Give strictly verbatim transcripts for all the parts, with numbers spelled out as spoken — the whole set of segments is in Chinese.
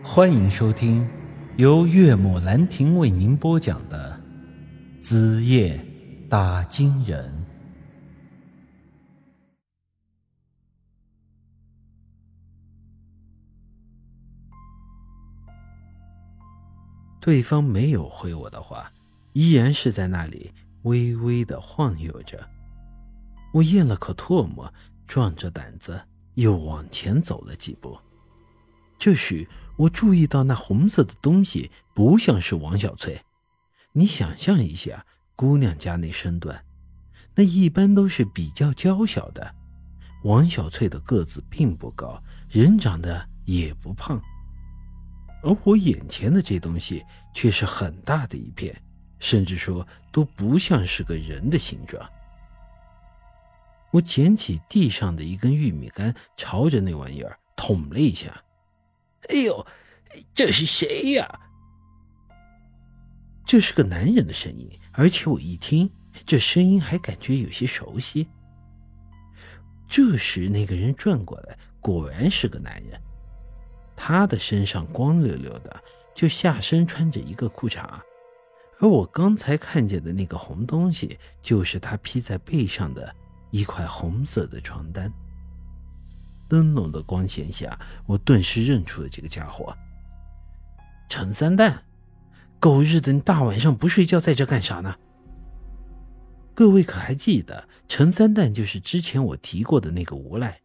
欢迎收听由岳母兰亭为您播讲的《子夜打金人》。对方没有回我的话，依然是在那里微微地晃悠着。我咽了口唾沫，壮着胆子又往前走了几步。这时我注意到那红色的东西不像是王小翠。你想象一下，姑娘家那身段，那一般都是比较娇小的。王小翠的个子并不高，人长得也不胖，而我眼前的这东西却是很大的一片，甚至说都不像是个人的形状。我捡起地上的一根玉米杆，朝着那玩意儿捅了一下。哎呦，这是谁呀？这是个男人的声音，而且我一听，这声音还感觉有些熟悉。这时那个人转过来，果然是个男人。他的身上光溜溜的，就下身穿着一个裤衩，而我刚才看见的那个红东西，就是他披在背上的一块红色的床单。灯笼的光线下，我顿时认出了这个家伙。陈三蛋，狗日的，你大晚上不睡觉在这干啥呢？各位可还记得，陈三蛋就是之前我提过的那个无赖，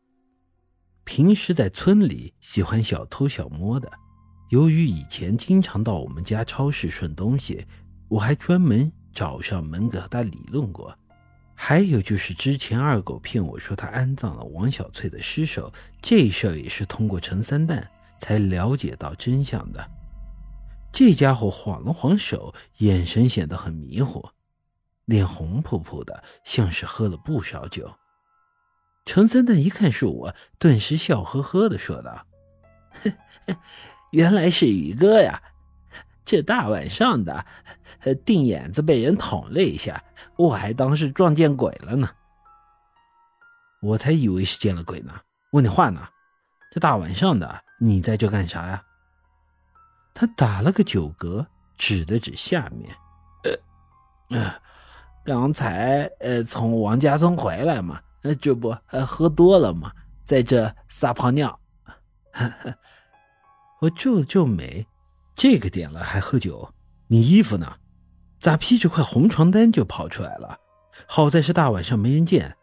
平时在村里喜欢小偷小摸的。由于以前经常到我们家超市顺东西，我还专门找上门给他理论过。还有就是之前二狗骗我说他安葬了王小翠的尸首，这事儿也是通过陈三蛋才了解到真相的。这家伙晃了晃手，眼神显得很迷糊，脸红扑扑的，像是喝了不少酒。陈三蛋一看是我，顿时笑呵呵地说道：原来是宇哥呀，这大晚上的腚眼子被人捅了一下，我还当是撞见鬼了呢。我才以为是见了鬼呢，问你话呢，这大晚上的你在这干啥呀？他打了个酒嗝，指了指下面。呃呃、刚才、呃、从王家村回来嘛，这不、呃、喝多了嘛，在这撒泡尿。我皱了皱眉，这个点了还喝酒？你衣服呢？咋披着块红床单就跑出来了？好在是大晚上没人见，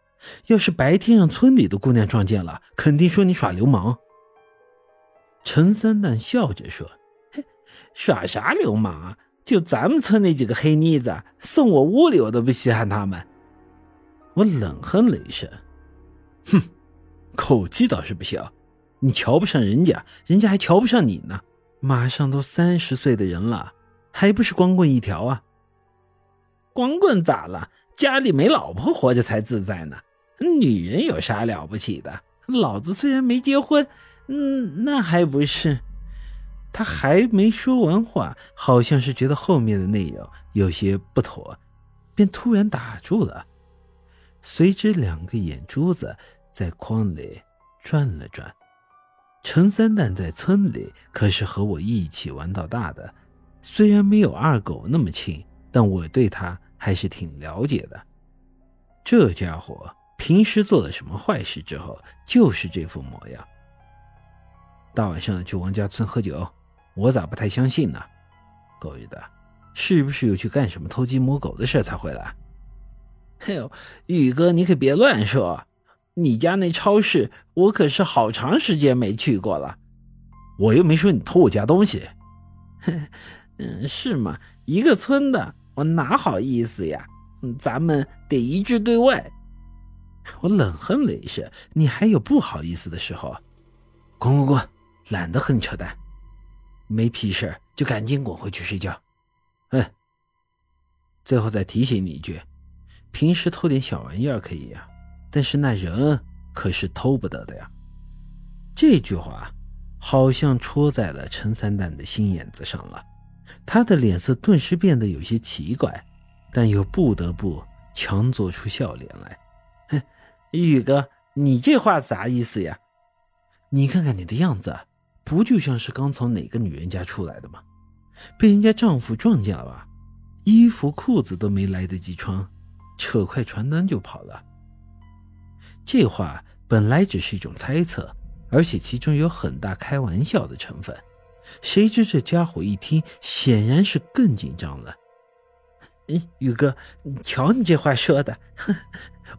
要是白天让村里的姑娘撞见了，肯定说你耍流氓。陈三蛋笑着说：耍啥流氓啊？就咱们村那几个黑妮子，送我屋里我都不稀罕他们。我冷哼了一声，哼，口气倒是不小，你瞧不上人家，人家还瞧不上你呢。马上都三十岁的人了，还不是光棍一条啊？光棍咋了？家里没老婆活着才自在呢。女人有啥了不起的？老子虽然没结婚，嗯，那还不是……他还没说完话，好像是觉得后面的内容有些不妥，便突然打住了。随之两个眼珠子在框里转了转。陈三蛋在村里可是和我一起玩到大的，虽然没有二狗那么亲，但我对他还是挺了解的。这家伙平时做了什么坏事之后，就是这副模样。大晚上去王家村喝酒，我咋不太相信呢？狗日的，是不是又去干什么偷鸡摸狗的事才回来？哎呦，宇哥，你可别乱说，你家那超市我可是好长时间没去过了。我又没说你偷我家东西。嗯，是吗？一个村的，我哪好意思呀？咱们得一致对外。我冷哼了一声，你还有不好意思的时候？滚滚滚，懒得和你扯淡，没屁事就赶紧滚回去睡觉。哎，最后再提醒你一句，平时偷点小玩意儿可以啊，但是那人可是偷不得的呀。这句话好像戳在了陈三蛋的心眼子上了，他的脸色顿时变得有些奇怪，但又不得不强做出笑脸来。哼，宇哥，你这话啥意思呀？你看看你的样子，不就像是刚从哪个女人家出来的吗？被人家丈夫撞见了吧，衣服裤子都没来得及穿，扯块传单就跑了。这话本来只是一种猜测，而且其中有很大开玩笑的成分，谁知这家伙一听显然是更紧张了。宇哥，瞧你这话说的，呵呵，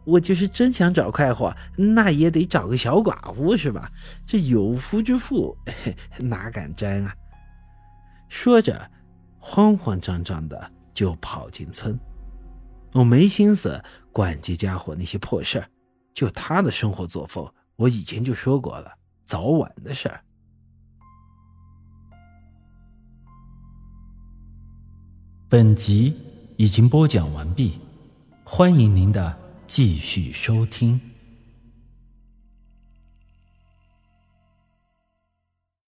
我就是真想找快活，那也得找个小寡妇是吧？这有夫之妇哪敢沾啊？说着慌慌张张的就跑进村。我没心思管这家伙那些破事儿，就他的生活作风，我以前就说过了，早晚的事儿。本集已经播讲完毕，欢迎您的继续收听。